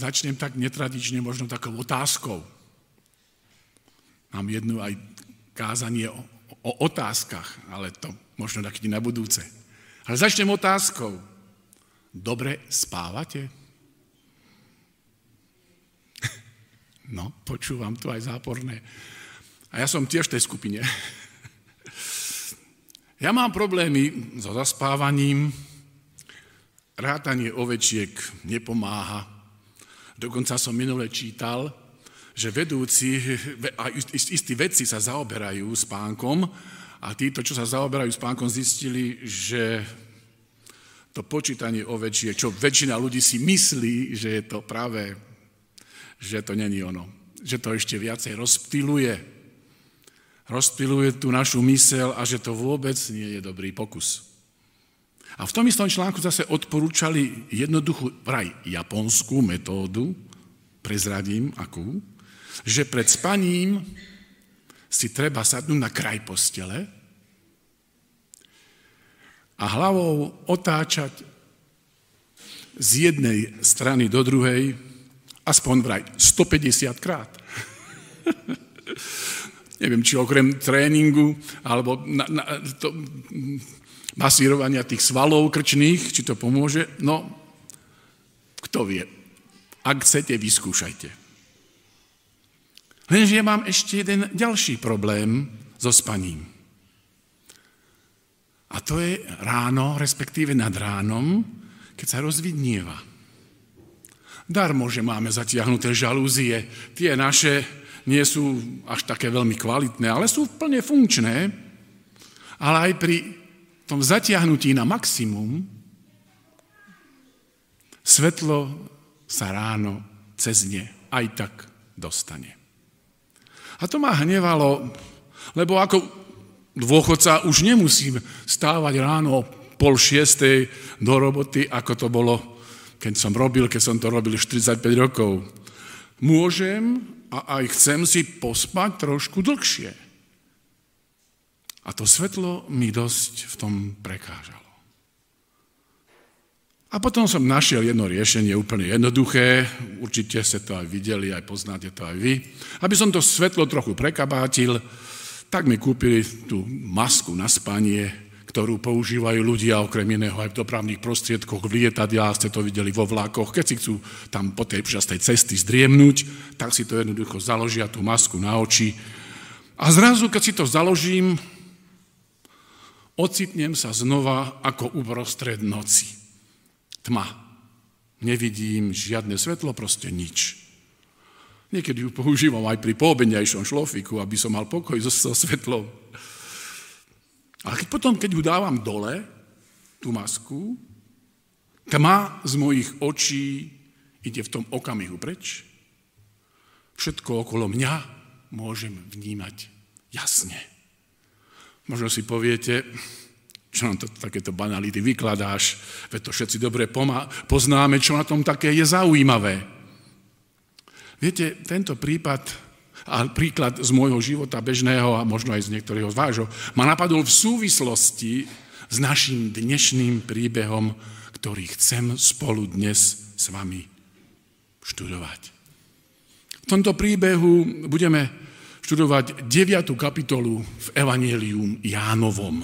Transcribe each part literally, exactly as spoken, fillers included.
Začnem tak netradične, možno takou otázkou. Mám jednu aj kázanie o, o otázkach, ale to možno taký na budúce. Ale začnem otázkou. Dobre spávate? No, počúvam tu aj záporné. A ja som tiež v tej skupine. Ja mám problémy so zaspávaním, rátanie ovečiek nepomáha. Dokonca som minule čítal, že vedúci a istí vedci sa zaoberajú spánkom a títo, čo sa zaoberajú spánkom, zistili, že to počítanie ovečiek, čo väčšina ľudí si myslí, že je to práve, že to není ono, že to ešte viacej rozptyluje. rozptyluje tú našu myseľ a že to vôbec nie je dobrý pokus. A v tom istom článku zase odporúčali jednoduchú, vraj japonskú metódu, prezradím akú, že pred spaním si treba sadnúť na kraj postele a hlavou otáčať z jednej strany do druhej aspoň vraj stopäťdesiat krát. Neviem, či okrem tréningu alebo na, na, to, masírovania tých svalov krčných, či to pomôže. No, kto vie. Ak chcete, vyskúšajte. Lenže ja mám ešte jeden ďalší problém so spaním. A to je ráno, respektíve nad ránom, keď sa rozvidnieva. Darmo, že máme zatiahnuté žalúzie, tie naše nie sú až také veľmi kvalitné, ale sú plne funkčné, ale aj pri tom zatiahnutí na maximum svetlo sa ráno cez ne aj tak dostane. A to ma hnevalo, lebo ako dôchodca už nemusím stávať ráno o pol šiestej do roboty, ako to bolo, keď som robil, keď som to robil štyridsaťpäť rokov. Môžem a aj chcem si pospať trošku dlhšie. A to svetlo mi dosť v tom prekážalo. A potom som našiel jedno riešenie úplne jednoduché, určite ste to aj videli, aj poznáte to aj vy. Aby som to svetlo trochu prekabátil, tak mi kúpili tú masku na spanie, ktorú používajú ľudia okrem iného aj v dopravných prostriedkoch, v lietadlách, ste to videli vo vlákoch, keď si chcú tam po tej počasnej cesty zdriemnúť, tak si to jednoducho založia, tú masku na oči. A zrazu, keď si to založím, ocitnem sa znova ako uprostred noci. Tma. Nevidím žiadne svetlo, proste nič. Niekedy ju používam aj pri poobedňajšom šlofíku, aby som mal pokoj so svetlom. A keď potom, keď ju dávam dole, tú masku, tma z mojich očí ide v tom okamihu preč. Všetko okolo mňa môžem vnímať jasne. Možno si poviete, čo nám to, takéto banality vykladáš, veď to všetci dobre pomá- poznáme, čo na tom také je zaujímavé. Viete, tento prípad a príklad z môjho života bežného a možno aj z niektorého z vášho, ma napadol v súvislosti s našim dnešným príbehom, ktorý chcem spolu dnes s vami študovať. V tomto príbehu budeme študovať deviatu kapitolu v Evanjeliu Jánovom.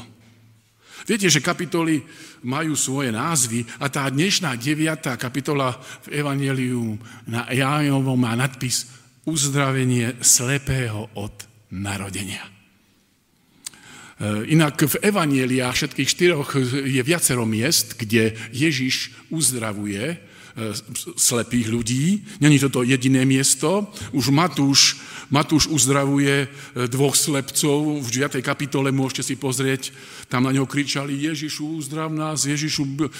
Viete, že kapitoly majú svoje názvy a tá dnešná deviata kapitola v Evanjeliu Jánovom má nadpis Uzdravenie slepého od narodenia. Inak v Evanjeliách všetkých štyroch je viacero miest, kde Ježiš uzdravuje slepých ľudí. Není toto jediné miesto. Už Matúš, Matúš uzdravuje dvoch slepcov. V deviatej kapitole môžete si pozrieť, tam na neho kričali Ježišu, uzdrav nás, Ježišu,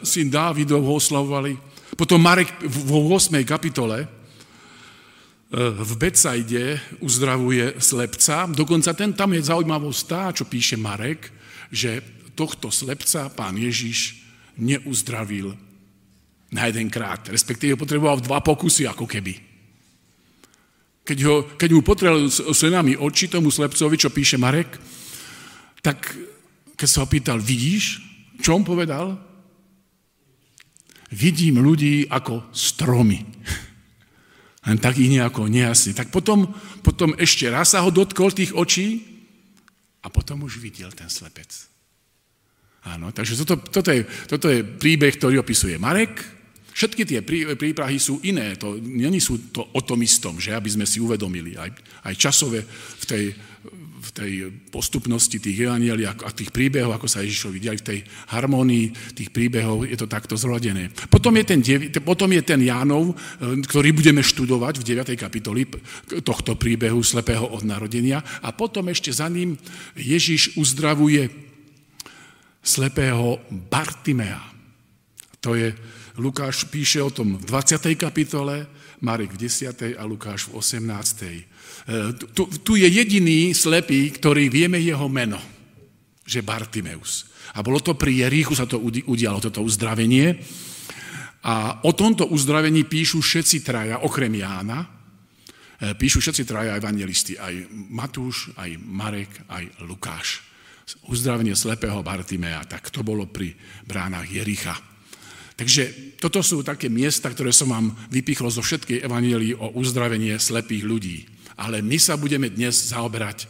syn Dávidov, ho oslavovali. Potom Marek vo ôsmej kapitole v Bethsaide uzdravuje slepca. Dokonca ten, tam je zaujímavosť tá, čo píše Marek, že tohto slepca pán Ježiš neuzdravil na jedenkrát. Respektíve potreboval dva pokusy, ako keby. Keď, ho, keď mu potreboval slenami oči tomu slepcovi, čo píše Marek, tak keď sa ho pýtal, vidíš, čo on povedal? vidím ľudí ako stromy. Len tak ich nejako nejasne. Tak potom, potom ešte raz sa ho dotkol tých očí a potom už videl ten slepec. Áno, takže toto, toto, je, toto je príbeh, ktorý opisuje Marek. Všetky tie príprahy sú iné, to nie sú to o tom istom, že aby sme si uvedomili aj, aj časové v tej, v tej postupnosti tých evanielí a tých príbehov, ako sa Ježišovi deje, aj v tej harmonii tých príbehov je to takto zrodené. Potom je ten, potom je ten Jánov, ktorý budeme študovať v deviatej kapitoli tohto príbehu slepého od narodenia a potom ešte za ním Ježiš uzdravuje slepého Bartimea. To je Lukáš píše o tom v dvadsiatej kapitole, Marek v desiatej a Lukáš v osemnástej Tu, tu je jediný slepý, ktorý vieme jeho meno, že Bartimeus. A bolo to pri Jerichu, sa to udialo, toto uzdravenie. A o tomto uzdravení píšu všetci traja, okrem Jána, píšu všetci traja evangelisti, aj Matúš, aj Marek, aj Lukáš. Uzdravenie slepého Bartimea, tak to bolo pri bránach Jericha. Takže toto sú také miesta, ktoré som vám vypichol zo všetkých evanjelií o uzdravenie slepých ľudí. Ale my sa budeme dnes zaoberať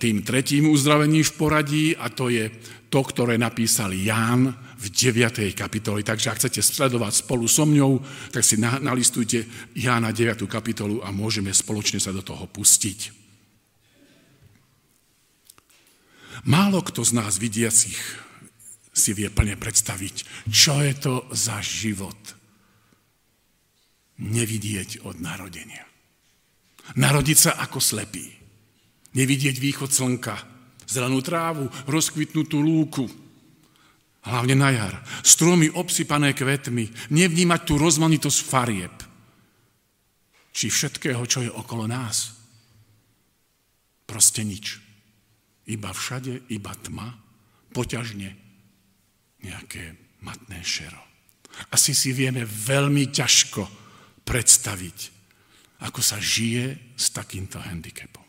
tým tretím uzdravením v poradí a to je to, ktoré napísal Ján v deviatej kapitoli. Takže ak chcete sledovať spolu so mňou, tak si nalistujte Jána deviatu kapitolu a môžeme spoločne sa do toho pustiť. Málo kto z nás vidiacich si vie plne predstaviť, čo je to za život nevidieť od narodenia. Narodiť sa ako slepý, nevidieť východ slnka, zelenú trávu, rozkvitnutú lúku, hlavne na jar, stromy obsypané kvetmi, nevnímať tú rozmanitosť farieb, či všetkého, čo je okolo nás. Proste nič. Iba všade, iba tma, poťažne, nejaké matné šero. Asi si vieme veľmi ťažko predstaviť, ako sa žije s takýmto handicapom.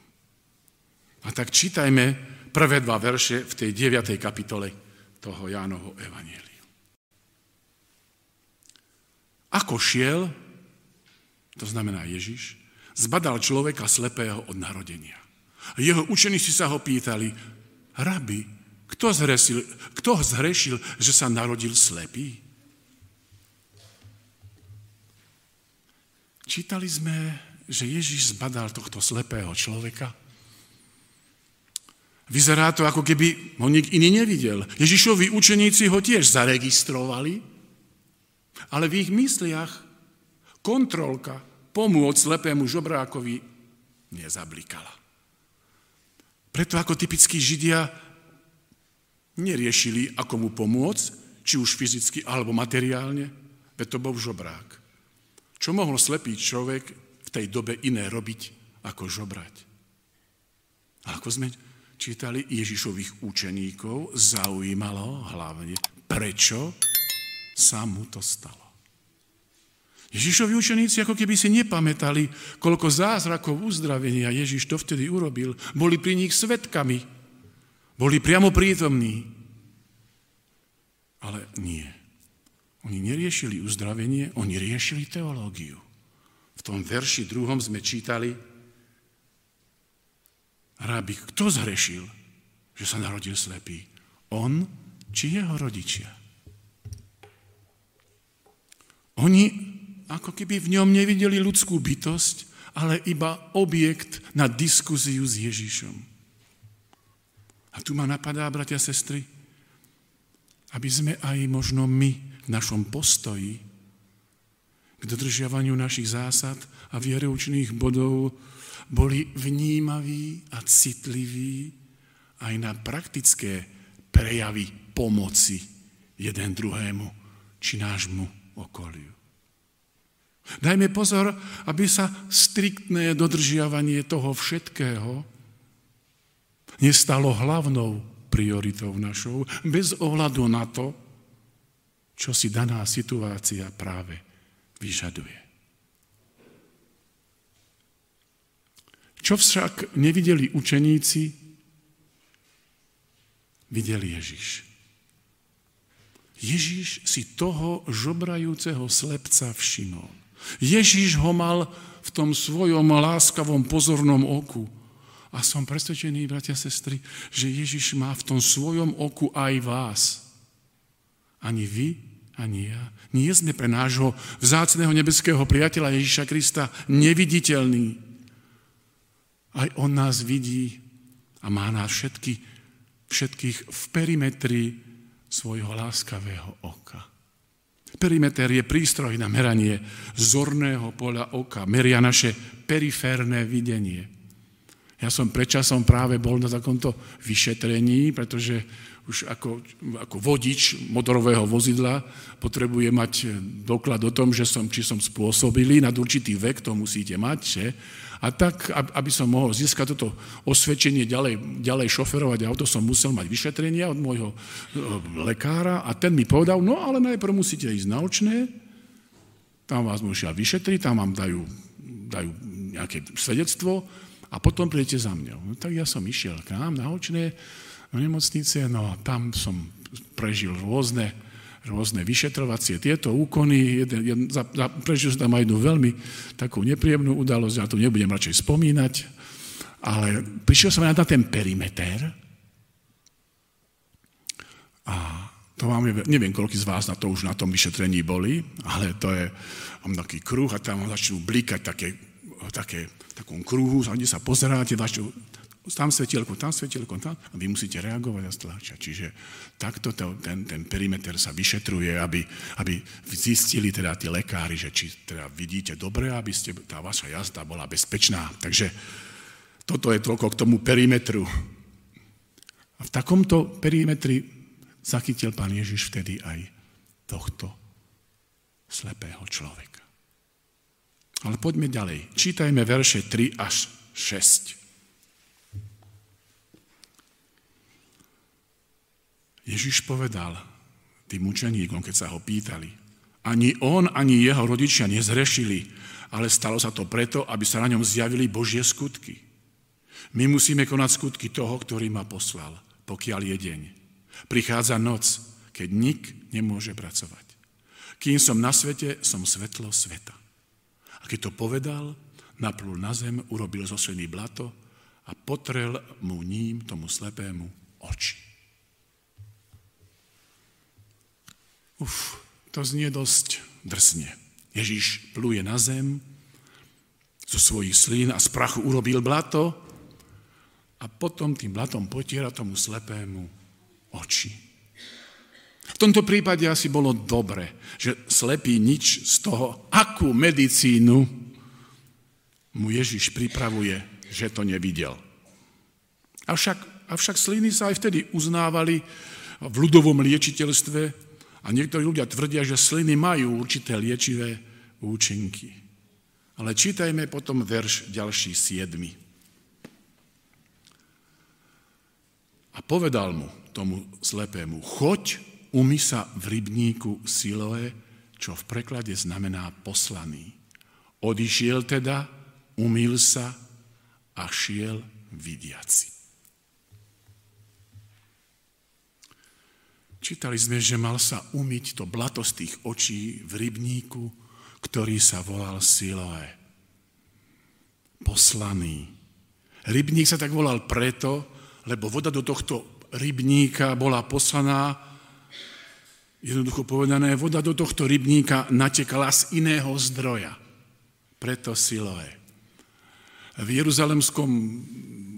A tak čítajme prvé dva verše v tej deviatej kapitole toho Jánovho evanjelia. Ako šiel, to znamená Ježiš, zbadal človeka slepého od narodenia. Jeho učeníci sa ho pýtali, rabi, Kto zhrešil, kto zhrešil, že sa narodil slepý? Čítali sme, že Ježiš zbadal tohto slepého človeka. Vyzerá to, ako keby ho nikto iný nevidel. Ježišovi učeníci ho tiež zaregistrovali, ale v ich mysliach kontrolka pomôcť slepému žobrákovi nezablikala. Preto ako typickí Židia neriešili, ako mu pomôcť, či už fyzicky, alebo materiálne, veď to bol žobrák. Čo mohol slepý človek v tej dobe iné robiť, ako žobrať? A ako sme čítali Ježišových učeníkov, zaujímalo hlavne, prečo sa mu to stalo. Ježišovi učeníci ako keby si nepamätali, koľko zázrakov uzdravenia Ježiš to vtedy urobil, boli pri nich svedkami, boli priamo prítomní. Ale nie. Oni neriešili uzdravenie, oni riešili teológiu. V tom verši druhom sme čítali Rabi, kto zhrešil, že sa narodil slepý? On či jeho rodičia? Oni ako keby v ňom nevideli ľudskú bytosť, ale iba objekt na diskuziu s Ježišom. A tu ma napadá, bratia a sestry, aby sme aj možno my v našom postoji k dodržiavaniu našich zásad a viereučných bodov boli vnímaví a citliví aj na praktické prejavy pomoci jeden druhému či nášmu okoliu. Dajme pozor, aby sa striktné dodržiavanie toho všetkého nestalo hlavnou prioritou našou, bez ohľadu na to, čo si daná situácia práve vyžaduje. Čo však nevideli učeníci, videl Ježiš. Ježíš si toho žobrajúceho slepca všimol. Ježíš ho mal v tom svojom láskavom pozornom oku. A som presvedčený, bratia a sestry, že Ježíš má v tom svojom oku aj vás. Ani vy, ani ja. Nie sme pre nášho vzácneho nebeského priateľa Ježíša Krista neviditeľní. Aj on nás vidí a má nás všetky, všetkých v perimetri svojho láskavého oka. Perimeter je prístroj na meranie zorného poľa oka. Meria naše periférne videnie. Ja som predčasom práve bol na takomto vyšetrení, pretože už ako, ako vodič motorového vozidla potrebuje mať doklad o tom, že som, či som spôsobilý, nad určitý vek to musíte mať, že? A tak, aby som mohol získať toto osvedčenie ďalej, ďalej šoferovať auto, som musel mať vyšetrenia od môjho lekára a ten mi povedal, no ale najprv musíte ísť na očné, tam vás musia vyšetriť, tam vám dajú, dajú nejaké svedectvo, a potom prídete za mňou. No, tak ja som išiel k nám na očné do nemocnice, no a tam som prežil rôzne, rôzne vyšetrovacie tieto úkony. Jeden, jeden, za, za, prežil som tam aj jednu veľmi takú nepríjemnú udalosť, ja tu nebudem radšej spomínať, ale prišiel som aj na ten perimeter a to vám, neviem, koľko z vás na to už na tom vyšetrení boli, ale to je, mám taký kruh a tam začnú blikať také, také takom kruhu, kde sa pozeráte, tam svetielko, tam svetielko, tam, a vy musíte reagovať a stláčať. Čiže takto ten, ten perimeter sa vyšetruje, aby, aby zistili teda tí lekári, že či teda vidíte dobre, aby ste, tá vaša jazda bola bezpečná. Takže toto je toľko k tomu perimetru. A v takomto perimetri zachytil Pán Ježiš vtedy aj tohto slepého človeka. Ale poďme ďalej. Čítajme verše tri až šesť. Ježiš povedal tým učeníkom, keď sa ho pýtali, ani on, ani jeho rodičia nezhrešili, ale stalo sa to preto, aby sa na ňom zjavili Božie skutky. My musíme konať skutky toho, ktorý ma poslal, pokiaľ je deň. Prichádza noc, keď nik nemôže pracovať. Kým som na svete, som svetlo sveta. A keď to povedal, naplul na zem, urobil zo sliny blato a potrel mu ním, tomu slepému, oči. Uf, to znie dosť drsne. Ježiš pluje na zem, zo svojich slín a z prachu urobil blato a potom tým blatom potiera tomu slepému oči. V tomto prípade asi bolo dobre, že slepý nič z toho, akú medicínu mu Ježiš pripravuje, že to nevidel. Avšak, avšak sliny sa aj vtedy uznávali v ľudovom liečiteľstve a niektorí ľudia tvrdia, že sliny majú určité liečivé účinky. Ale čítajme potom verš ďalší siedmy. A povedal mu tomu slepému, choď, umyj sa v rybníku Siloe, čo v preklade znamená poslaný. Odišiel teda, umyl sa a šiel vidiaci. Čítali sme, že mal sa umyť to blato z tých očí v rybníku, ktorý sa volal Siloe. Poslaný. Rybník sa tak volal preto, lebo voda do tohto rybníka bola poslaná. Jednoducho povedané, voda do tohto rybníka natekala z iného zdroja. Preto Siloe. V jeruzalemskom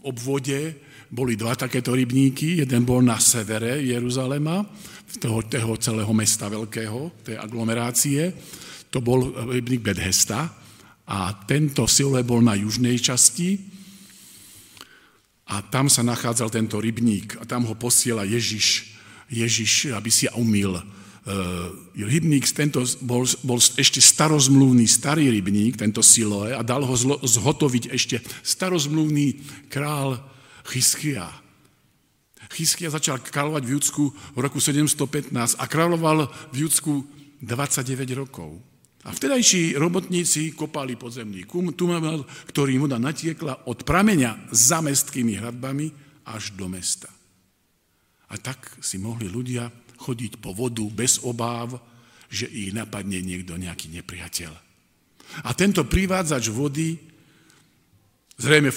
obvode boli dva takéto rybníky. Jeden bol na severe Jeruzalema, toho, toho celého mesta veľkého, tej aglomerácie. To bol rybník Bethhesda. A tento Siloe bol na južnej časti. A tam sa nachádzal tento rybník. A tam ho posiela Ježiš. Ježiš, aby si umýl. Rybník, tento bol, bol ešte starozmluvný, starý rybník, tento Siloe, a dal ho zlo, zhotoviť ešte starozmluvný král Chyschia. Chyschia začal kráľovať v Judsku v roku sedemsto pätnásť a kráľoval v Judsku dvadsaťdeväť rokov. A vtedajší robotníci kopali podzemný tunel, ktorým voda natiekla od prameňa za mestskými hradbami až do mesta. A tak si mohli ľudia chodiť po vodu bez obáv, že ich napadne niekto, nejaký nepriateľ. A tento privádzač vody zrejme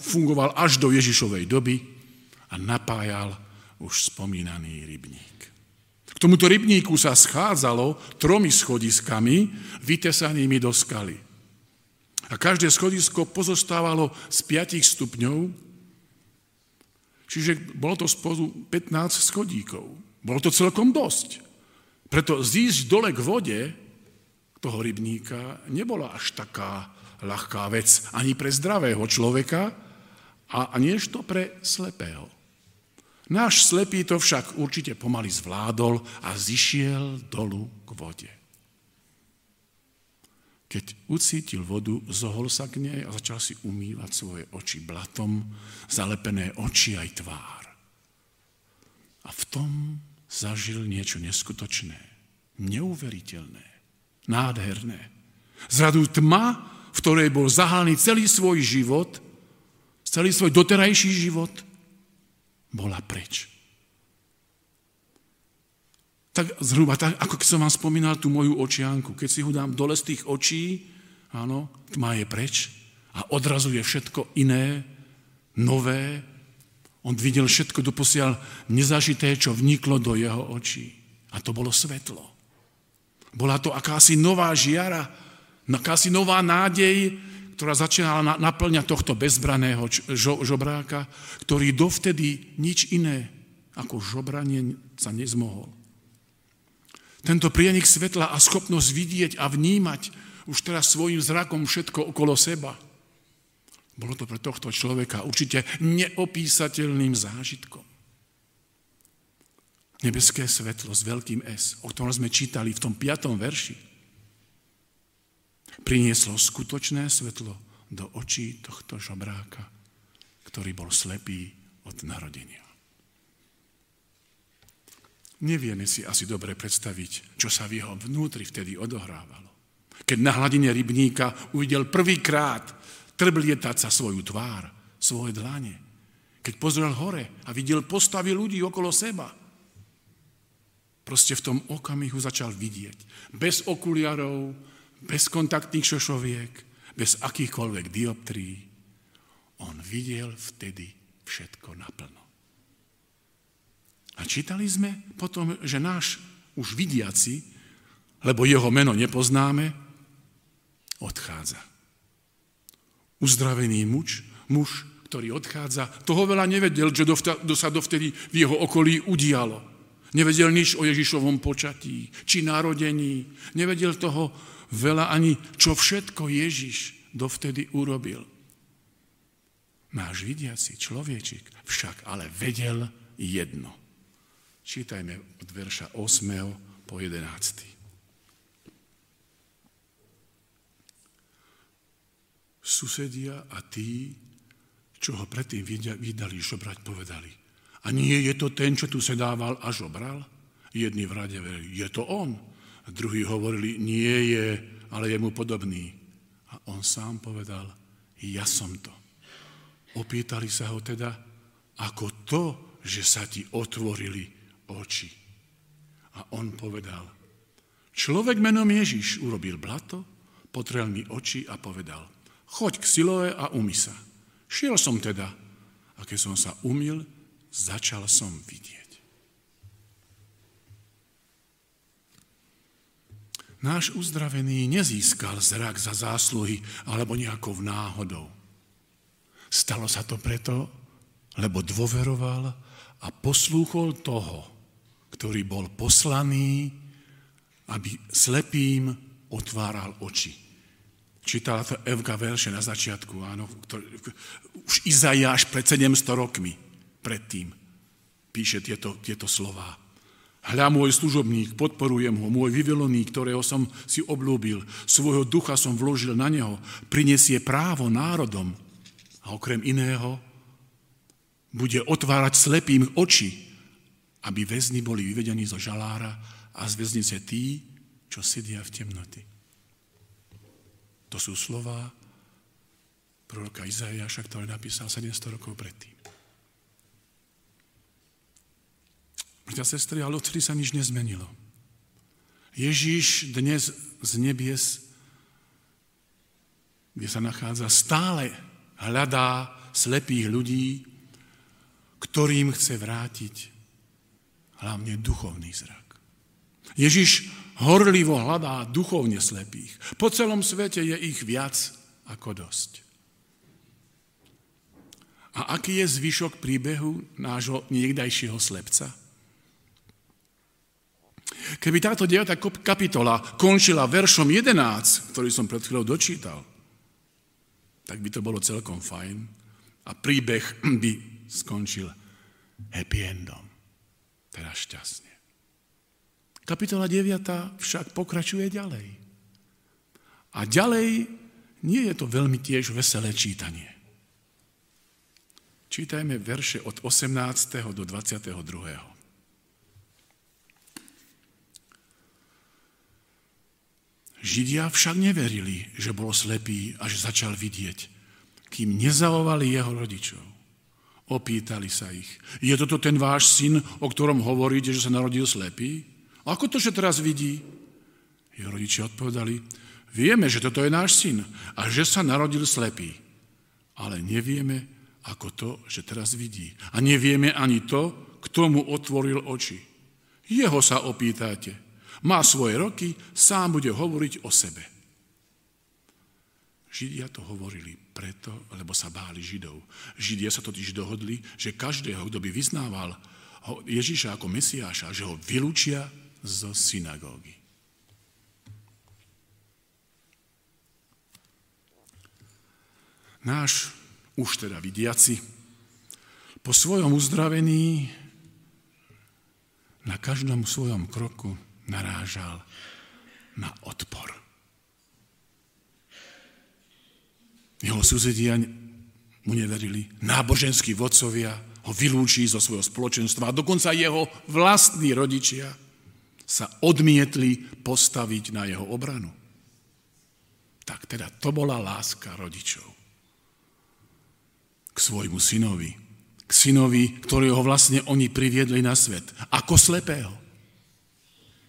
fungoval až do Ježišovej doby a napájal už spomínaný rybník. K tomuto rybníku sa schádzalo tromi schodiskami vytesanými do skaly. A každé schodisko pozostávalo z piatich stupňov, čiže bolo to spolu pätnásť schodíkov. Bolo to celkom dosť. Preto zísť dole k vode toho rybníka nebola až taká ľahká vec ani pre zdravého človeka a niež to pre slepého. Náš slepý to však určite pomaly zvládol a zišiel dolu k vode. Keď ucítil vodu, zohol sa k nej a začal si umývať svoje oči blatom, zalepené oči aj tvár. A v tom zažil niečo neskutočné, neuveriteľné, nádherné. Zradu tma, v ktorej bol zahálený celý svoj život, celý svoj doterajší život, bola preč. Tak zhruba, tak, ako keď som vám spomínal tú moju očianku, keď si ho dám dole z tých očí, áno, tma je preč a odrazu je všetko iné, nové. On videl všetko doposiaľ nezažité, čo vniklo do jeho očí. A to bolo svetlo. Bola to akási nová žiara, akási nová nádej, ktorá začínala naplňať tohto bezbraného žobráka, ktorý dovtedy nič iné ako žobranie sa nezmohol. Tento prienik svetla a schopnosť vidieť a vnímať už teraz svojim zrakom všetko okolo seba. Bolo to pre tohto človeka určite neopísateľným zážitkom. Nebeské svetlo s veľkým S, o ktorom sme čítali v tom piatom verši, prinieslo skutočné svetlo do očí tohto žobráka, ktorý bol slepý od narodenia. Nevieme si asi dobre predstaviť, čo sa v jeho vnútri vtedy odohrávalo. Keď na hladine rybníka uvidel prvýkrát trblietať sa svoju tvár, svoje dlane. Keď pozrel hore a videl postavy ľudí okolo seba. Proste v tom okamihu začal vidieť. Bez okuliarov, bez kontaktných šošoviek, bez akýchkoľvek dioptrií. On videl vtedy všetko naplno. A čítali sme potom, že náš už vidiaci, lebo jeho meno nepoznáme, odchádza. Uzdravený muž, muž, ktorý odchádza, toho veľa nevedel, čo sa dovtedy v jeho okolí udialo. Nevedel nič o Ježišovom počatí, či narodení. Nevedel toho veľa ani, čo všetko Ježiš dovtedy urobil. Náš vidiaci človečik však ale vedel jedno. Čítajme od verša ôsmeho po jedenásteho Susedia a tí, čo ho predtým vydali žobrať, povedali: a nie je to ten, čo tu sedával a žobral? Jedni v rade verili: je to on. Druhí hovorili: nie je, ale je mu podobný. A on sám povedal: ja som to. Opýtali sa ho teda: ako to, že sa ti otvorili oči? A on povedal: človek menom Ježiš urobil blato, potrel mi oči a povedal: choď k Siloe a umyj sa. Šiel som teda a keď som sa umyl, začal som vidieť. Náš uzdravený nezískal zrak za zásluhy alebo nejakou náhodou. Stalo sa to preto, lebo dôveroval a poslúchol toho, ktorý bol poslaný, aby slepým otváral oči. Čítala to Evka verše na začiatku, áno, už Izaiáš pred sedemsto rokmi, predtým, píše tieto, tieto slová. Hľa môj služobník, podporujem ho, môj vyvolený, ktorého som si obľúbil, svojho ducha som vložil na neho, prinesie právo národom a okrem iného bude otvárať slepým oči, aby väzni boli vyvedení zo žalára a z väznice tí, čo sedia v temnoty. To sú slova proroka Izaiáša, ktoré napísal sedemsto rokov predtým. V Bratia a sestry, ale odtedy sa nič nezmenilo. Ježíš dnes z nebies, kde sa nachádza, stále hľadá slepých ľudí, ktorým chce vrátiť hlavne duchovný zrak. Ježíš horlivo hľadá duchovne slepých. Po celom svete je ich viac ako dosť. A aký je zvyšok príbehu nášho niekdajšieho slepca? Keby táto deviata kapitola končila veršom jedenásť, ktorý som pred chvíľou dočítal, tak by to bolo celkom fajn a príbeh by skončil happy endom, teda šťastne. Kapitola deviata však pokračuje ďalej. A ďalej nie je to veľmi tiež veselé čítanie. Čítajme verše od osemnásteho do dvadsiateho druhého Židia však neverili, že bol slepý, až začal vidieť, kým nezavolali jeho rodičov. Opýtali sa ich, je toto ten váš syn, o ktorom hovoríte, že sa narodil slepý? Ako to, že teraz vidí? Jeho rodičia odpovedali, vieme, že toto je náš syn a že sa narodil slepý, ale nevieme, ako to, že teraz vidí. A nevieme ani to, kto mu otvoril oči. Jeho sa opýtate. Má svoje roky, sám bude hovoriť o sebe. Židia to hovorili preto, lebo sa báli Židov. Židia sa totiž dohodli, že každého, kto by vyznával Ježiša ako Mesiáša, že ho vylúčia zo synagógy. Náš už teda vidiaci, po svojom uzdravení na každom svojom kroku narážal na odpor. Jeho susedia mu neverili, náboženskí vodcovia ho vylúčili zo svojho spoločenstva a dokonca jeho vlastní rodičia sa odmietli postaviť na jeho obranu. Tak teda to bola láska rodičov k svojmu synovi, k synovi, ktorého vlastne oni priviedli na svet, ako slepého.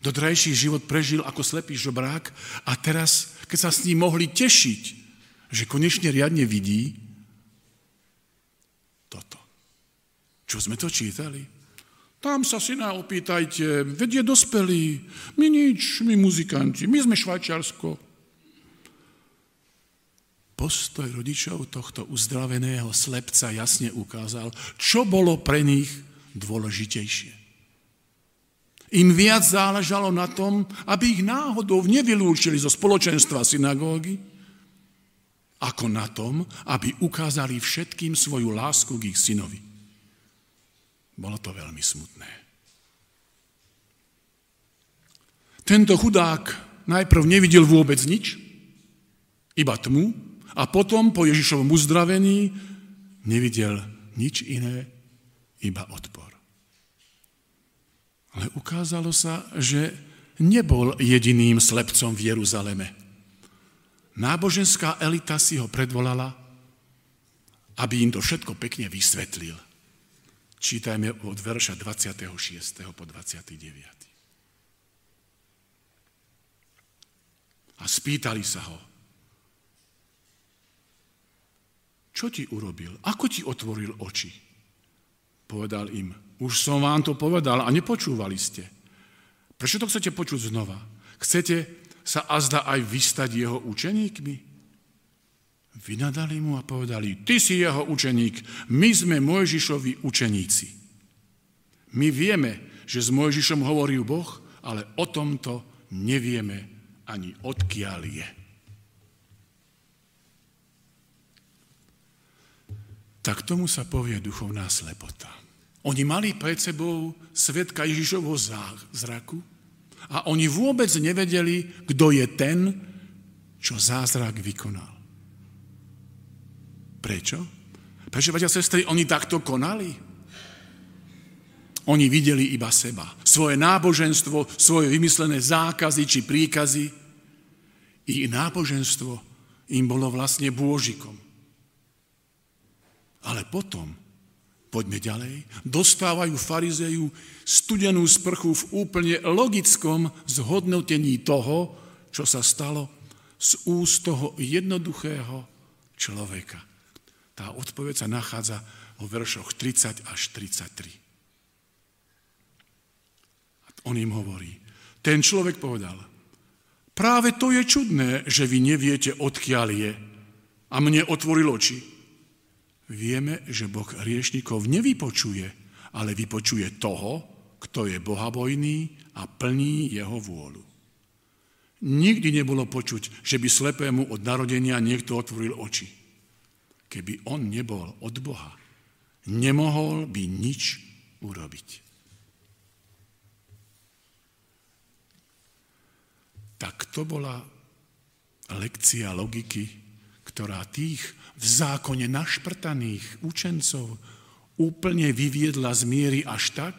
Doterajší život prežil ako slepý žobrák a teraz, keď sa s ním mohli tešiť, že konečne riadne vidí toto. Čo sme to čítali? Tam sa syna opýtajte, veď je dospelý, my nič, my muzikanti, my sme Švajčiarsko. Postoj rodičov tohto uzdraveného slepca jasne ukázal, čo bolo pre nich dôležitejšie. Im viac záležalo na tom, aby ich náhodou nevylúčili zo spoločenstva synagógy, ako na tom, aby ukázali všetkým svoju lásku k ich synovi. Bolo to veľmi smutné. Tento chudák najprv nevidel vôbec nič, iba tmu, a potom, po Ježišovom uzdravení, nevidel nič iné, iba odpor. Ale ukázalo sa, že nebol jediným slepcom v Jeruzaleme. Náboženská elita si ho predvolala, aby im to všetko pekne vysvetlil. Čítajme od verša dvadsiateho šiesteho po dvadsiateho deviateho A spýtali sa ho, čo ti urobil? Ako ti otvoril oči? Povedal im, už som vám to povedal a nepočúvali ste. Prečo to chcete počuť znova? Chcete sa azda aj vystať jeho učeníkmi? Vynadali mu a povedali, ty si jeho učeník, my sme Mojžišovi učeníci. My vieme, že s Mojžišom hovoril Boh, ale o tomto nevieme ani odkiaľ je. Tak tomu sa povie duchovná slepota. Oni mali pred sebou svedka Ježišovho zázraku a oni vôbec nevedeli, kto je ten, čo zázrak vykonal. Prečo? Prečo, bratia a sestry, oni takto konali? Oni videli iba seba, svoje náboženstvo, svoje vymyslené zákazy či príkazy. Ich náboženstvo im bolo vlastne bôžikom. Ale potom, Poďme ďalej. Dostávajú farizeju studenú sprchu v úplne logickom zhodnotení toho, čo sa stalo z úst toho jednoduchého človeka. Tá odpoveď sa nachádza vo veršoch tridsať až tridsaťtri. On im hovorí. Ten človek povedal, práve to je čudné, že vy neviete, odkiaľ je. A mne otvoril oči. Vieme, že Boh hriešnikov nevypočuje, ale vypočuje toho, kto je bohabojný a plní jeho vôľu. Nikdy nebolo počuť, že by slepému od narodenia niekto otvoril oči. Keby on nebol od Boha, nemohol by nič urobiť. Tak to bola lekcia logiky, ktorá tých v zákone našprtaných učencov úplne vyviedla z miery až tak,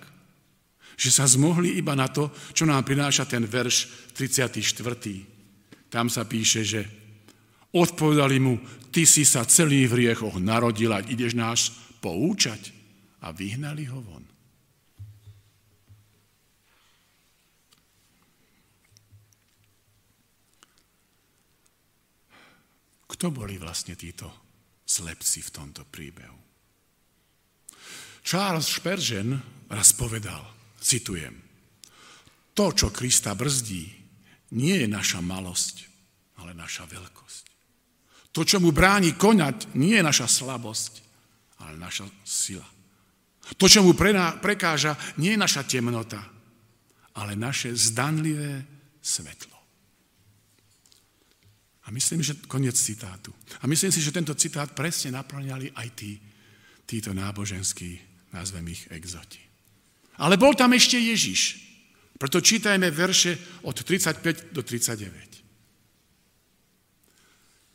že sa zmohli iba na to, čo nám prináša ten verš tridsiaty štvrtý. Tam sa píše, že odpovedali mu, ty si sa celý v hriechoch narodil a ideš nás poučať. A vyhnali ho von. Kto boli vlastne títo slepci v tomto príbehu? Charles Spurgeon raz povedal, citujem, to, čo Krista brzdí, nie je naša malosť, ale naša veľkosť. To, čo mu bráni konať, nie je naša slabosť, ale naša sila. To, čo mu prekáža, nie je naša temnota, ale naše zdanlivé svetlo. A myslím, že koniec citátu. A myslím si, že tento citát presne naplňali aj tí, títo náboženskí, nazvem ich, exoti. Ale bol tam ešte Ježiš. Preto čítajme verše od tridsaťpäť do tridsaťdeväť.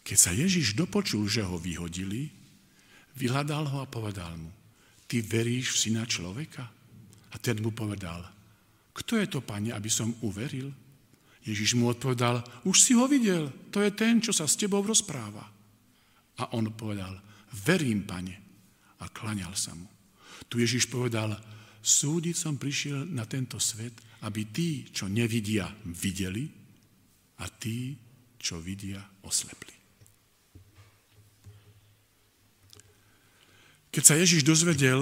Keď sa Ježiš dopočul, že ho vyhodili, vyhľadal ho a povedal mu, ty veríš v Syna človeka? A ten mu povedal, kto je to, Pane, aby som uveril? Ježiš mu odpovedal, už si ho videl, to je ten, čo sa s tebou rozpráva. A on povedal, verím, Pane, a klaňal sa mu. Tu Ježiš povedal, súdiť som prišiel na tento svet, aby tí, čo nevidia, videli a tí, čo vidia, oslepli. Keď sa Ježiš dozvedel,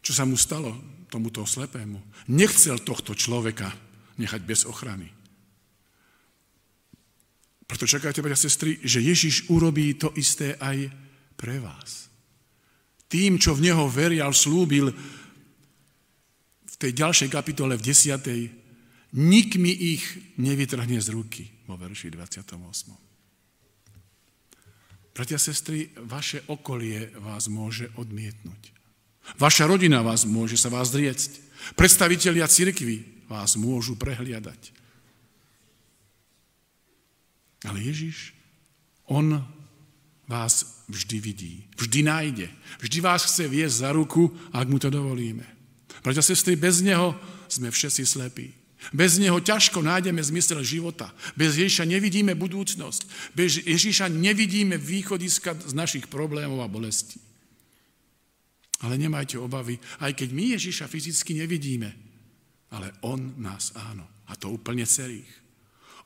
čo sa mu stalo tomuto slepému, nechcel tohto človeka nechať bez ochrany. Preto čakajte, bratia a sestry, že Ježiš urobí to isté aj pre vás. Tým, čo v neho verial, slúbil v tej ďalšej kapitole v desiatej, nik mi ich nevytrhne z ruky, vo verši dvadsiatom ôsmom. Bratia a sestry, vaše okolie vás môže odmietnúť. Vaša rodina vás môže sa vás zriecť. Predstavitelia cirkvi vás môžu prehliadať. Ale Ježiš, on vás vždy vidí, vždy nájde, vždy vás chce viesť za ruku, ak mu to dovolíme. Bratia a sestry, bez neho sme všetci slepí. Bez neho ťažko nájdeme zmysel života. Bez Ježiša nevidíme budúcnosť. Bez Ježiša nevidíme východiska z našich problémov a bolestí. Ale nemajte obavy, aj keď my Ježiša fyzicky nevidíme, ale on nás áno. A to úplne celých.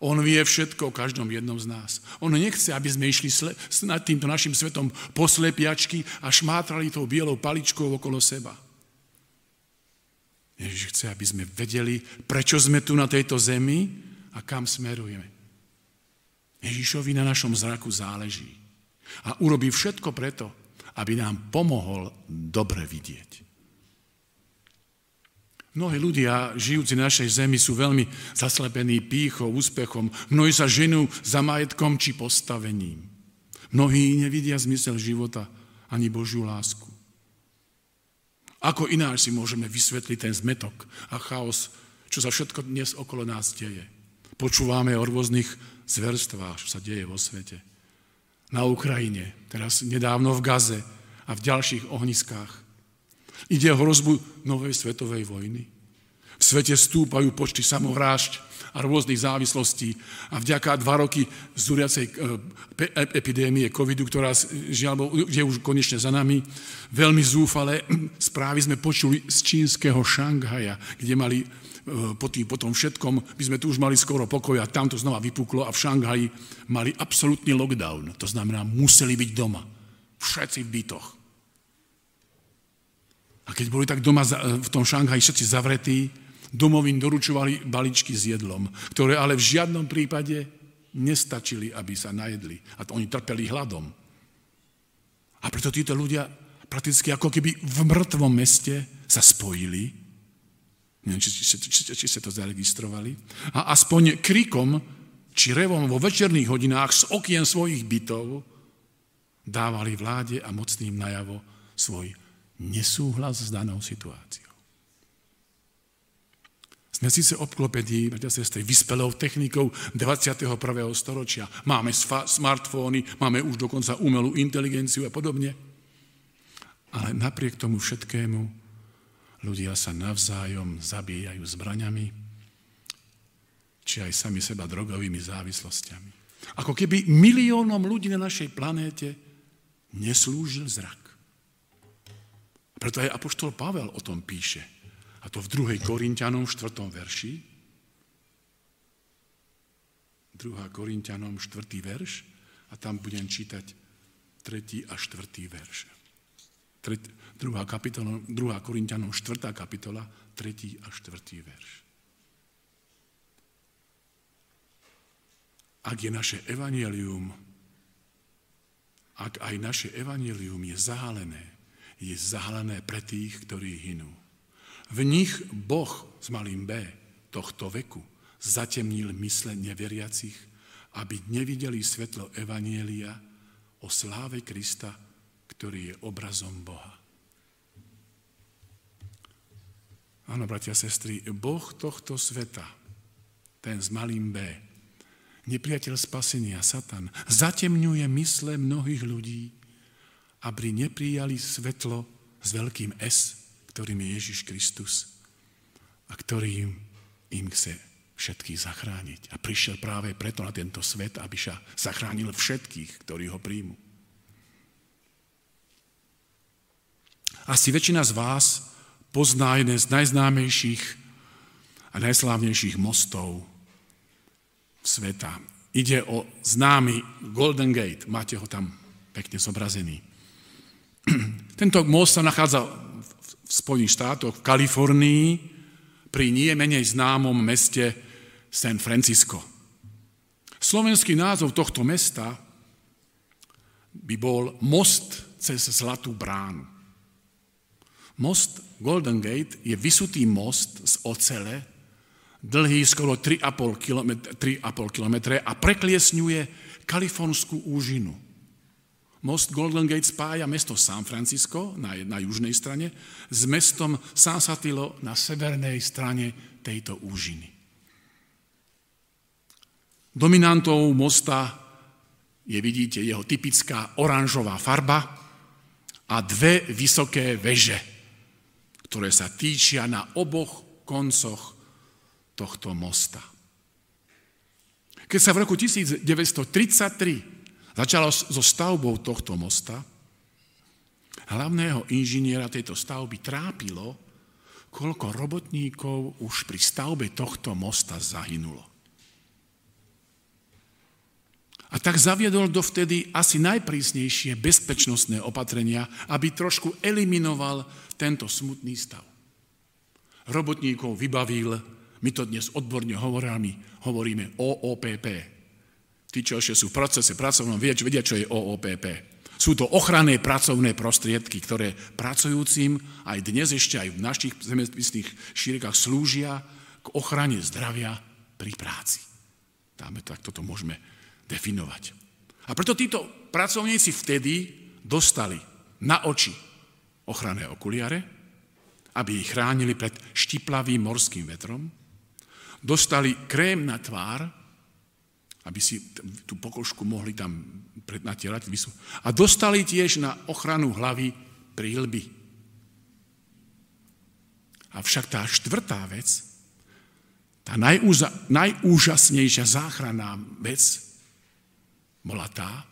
On vie všetko o každom jednom z nás. On nechce, aby sme išli nad týmto našim svetom poslepiačky a šmátrali tou bielou paličkou okolo seba. Ježiš chce, aby sme vedeli, prečo sme tu na tejto zemi a kam smerujeme. Ježišovi na našom zraku záleží. A urobí všetko preto, aby nám pomohol dobre vidieť. Mnohí ľudia, žijúci na našej zemi, sú veľmi zaslepení pýchou, úspechom. Mnohí sa ženú za majetkom či postavením. Mnohí nevidia zmysel života ani Božiu lásku. Ako ináč si môžeme vysvetliť ten zmetok a chaos, čo sa všetko dnes okolo nás deje? Počúvame o rôznych zverstvách, čo sa deje vo svete. Na Ukrajine, teraz nedávno v Gaze a v ďalších ohniskách. Ide o hrozbu novej svetovej vojny. V svete stúpajú počty samovrážd a rôznych závislostí. A vďaka dva roky zdúriacej epidémie covidu, ktorá žiaľ, je už konečne za nami, veľmi zúfale správy sme počuli z čínskeho Šanghaja, kde mali po, tým, po tom všetkom, by sme tu už mali skoro pokoj a tam to znova vypuklo a v Šanghaji mali absolútny lockdown. To znamená, museli byť doma. Všetci v bytoch. A keď boli tak doma v tom Šanghaji všetci zavretí, domovín doručovali balíčky s jedlom, ktoré ale v žiadnom prípade nestačili, aby sa najedli. A to oni trpeli hladom. A preto títo ľudia prakticky ako keby v mŕtvom meste sa spojili. Neviem, či, či, či, či, či ste to zaregistrovali. A aspoň krikom či revom vo večerných hodinách z okien svojich bytov dávali vláde a mocným najavo svoj nesúhlas s danou situáciou. Sme síce obklopení, bratia a sestry, vyspelou technikou dvadsiateho prvého storočia. Máme smartfóny, máme už dokonca umelú inteligenciu a podobne. Ale napriek tomu všetkému ľudia sa navzájom zabíjajú zbraňami, či aj sami seba drogovými závislostiami. Ako keby miliónom ľudí na našej planéte neslúžil zrak. Preto aj apoštol Pavel o tom píše, a to v druhom Korintianom štvrtom verši. druhom Korintianom štvrtý verš a tam budem čítať tretí a štvrtý verš. druhá Korintianom štvrtá kapitola, tretí a štvrtý verš. Ak je naše evanjelium, ak aj naše evanjelium je zahalené, je zahalené pre tých, ktorí hynú. V nich Boh s malým B tohto veku zatemnil mysle neveriacich, aby nevideli svetlo evanjelia o sláve Krista, ktorý je obrazom Boha. Áno, bratia a sestry, Boh tohto sveta, ten s malým B, nepriateľ spasenia, Satan, zatemňuje mysle mnohých ľudí, aby neprijali svetlo s veľkým S, ktorým je Ježiš Kristus a ktorým im chce všetkých zachrániť. A prišiel práve preto na tento svet, aby sa zachránil všetkých, ktorí ho príjmu. Asi väčšina z vás pozná jeden z najznámejších a najslávnejších mostov sveta. Ide o známy Golden Gate. Máte ho tam pekne zobrazený. Tento most sa nachádza v Spojených štátoch, v Kalifornii, pri nie menej známom meste San Francisco. Slovenský názov tohto mesta by bol Most cez zlatú bránu. Most Golden Gate je vysutý most z ocele, dlhý skoro tri a pol kilometra a prekliesňuje kalifornskú úžinu. Most Golden Gate spája mesto San Francisco na, na južnej strane s mestom Sansatilo na severnej strane tejto úžiny. Dominantou mosta je, vidíte, jeho typická oranžová farba a dve vysoké veže, ktoré sa týčia na oboch koncoch tohto mosta. Keď sa v roku devätnásť tridsaťtri začalo so stavbou tohto mosta, hlavného inžiniera tejto stavby trápilo, koľko robotníkov už pri stavbe tohto mosta zahynulo. A tak zaviedol dovtedy asi najprísnejšie bezpečnostné opatrenia, aby trošku eliminoval tento smutný stav. Robotníkov vybavil, my to dnes odborne hovoríme, hovoríme ó ó pé pé. Tí, čo ešte sú v procese pracovnom, vedia, čo je ó ó pé pé. Sú to ochranné pracovné prostriedky, ktoré pracujúcim aj dnes ešte aj v našich zemepisných šírkach slúžia k ochrane zdravia pri práci. Dáme tak, toto môžeme definovať. A preto títo pracovníci vtedy dostali na oči ochranné okuliare, aby ich chránili pred štiplavým morským vetrom, dostali krém na tvár, aby si tú pokožku mohli tam prednatierať a dostali tiež na ochranu hlavy príľby. Avšak tá štvrtá vec, Tá najúza, najúžasnejšia záchranná vec bola tá,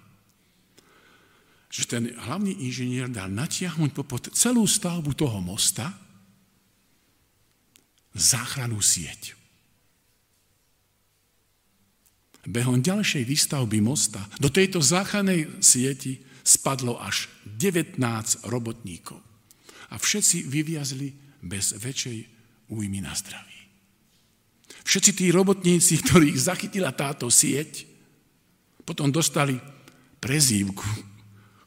že ten hlavný inžinier dal natiahnuť popod celú stavbu toho mosta záchrannú sieť. Behom ďalšej výstavby mosta do tejto záchrannej sieti spadlo až devätnásť robotníkov a všetci vyviazli bez väčšej újmy na zdraví. Všetci tí robotníci, ktorých zachytila táto sieť, potom dostali prezývku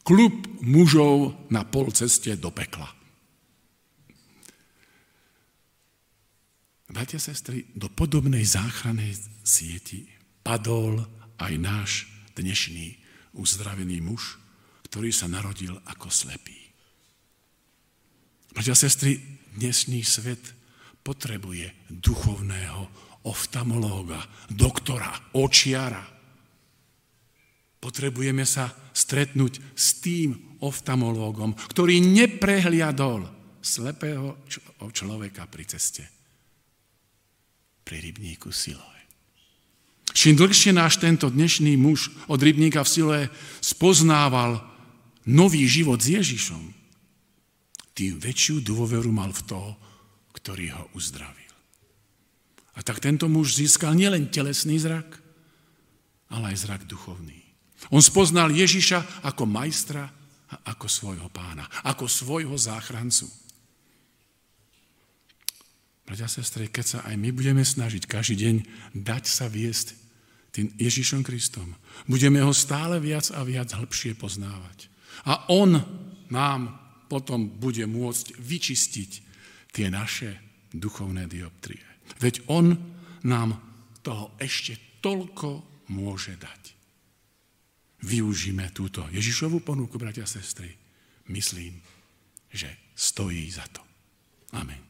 Klub mužov na pol ceste do pekla. Bratia, sestry, do podobnej záchrannej sieti padol aj náš dnešný uzdravený muž, ktorý sa narodil ako slepý. Bratia, sestry, dnešný svet potrebuje duchovného oftalmológa, doktora, očiara. Potrebujeme sa stretnúť s tým oftalmológom, ktorý neprehliadol slepého človeka pri ceste, pri rybníku Siloe. Čím dlhšie náš tento dnešný muž od rybníka v Siloe spoznával nový život s Ježišom, tým väčšiu dôveru mal v toho, ktorý ho uzdravil. A tak tento muž získal nielen telesný zrak, ale aj zrak duchovný. On spoznal Ježiša ako majstra a ako svojho pána, ako svojho záchrancu. Bratia a sestry, keď sa aj my budeme snažiť každý deň dať sa viesť tým Ježišom Kristom, budeme ho stále viac a viac hlbšie poznávať. A on nám potom bude môcť vyčistiť tie naše duchovné dioptrie. Veď on nám toho ešte toľko môže dať. Využíme túto Ježišovú ponuku, bratia a sestry. Myslím, že stojí za to. Amen.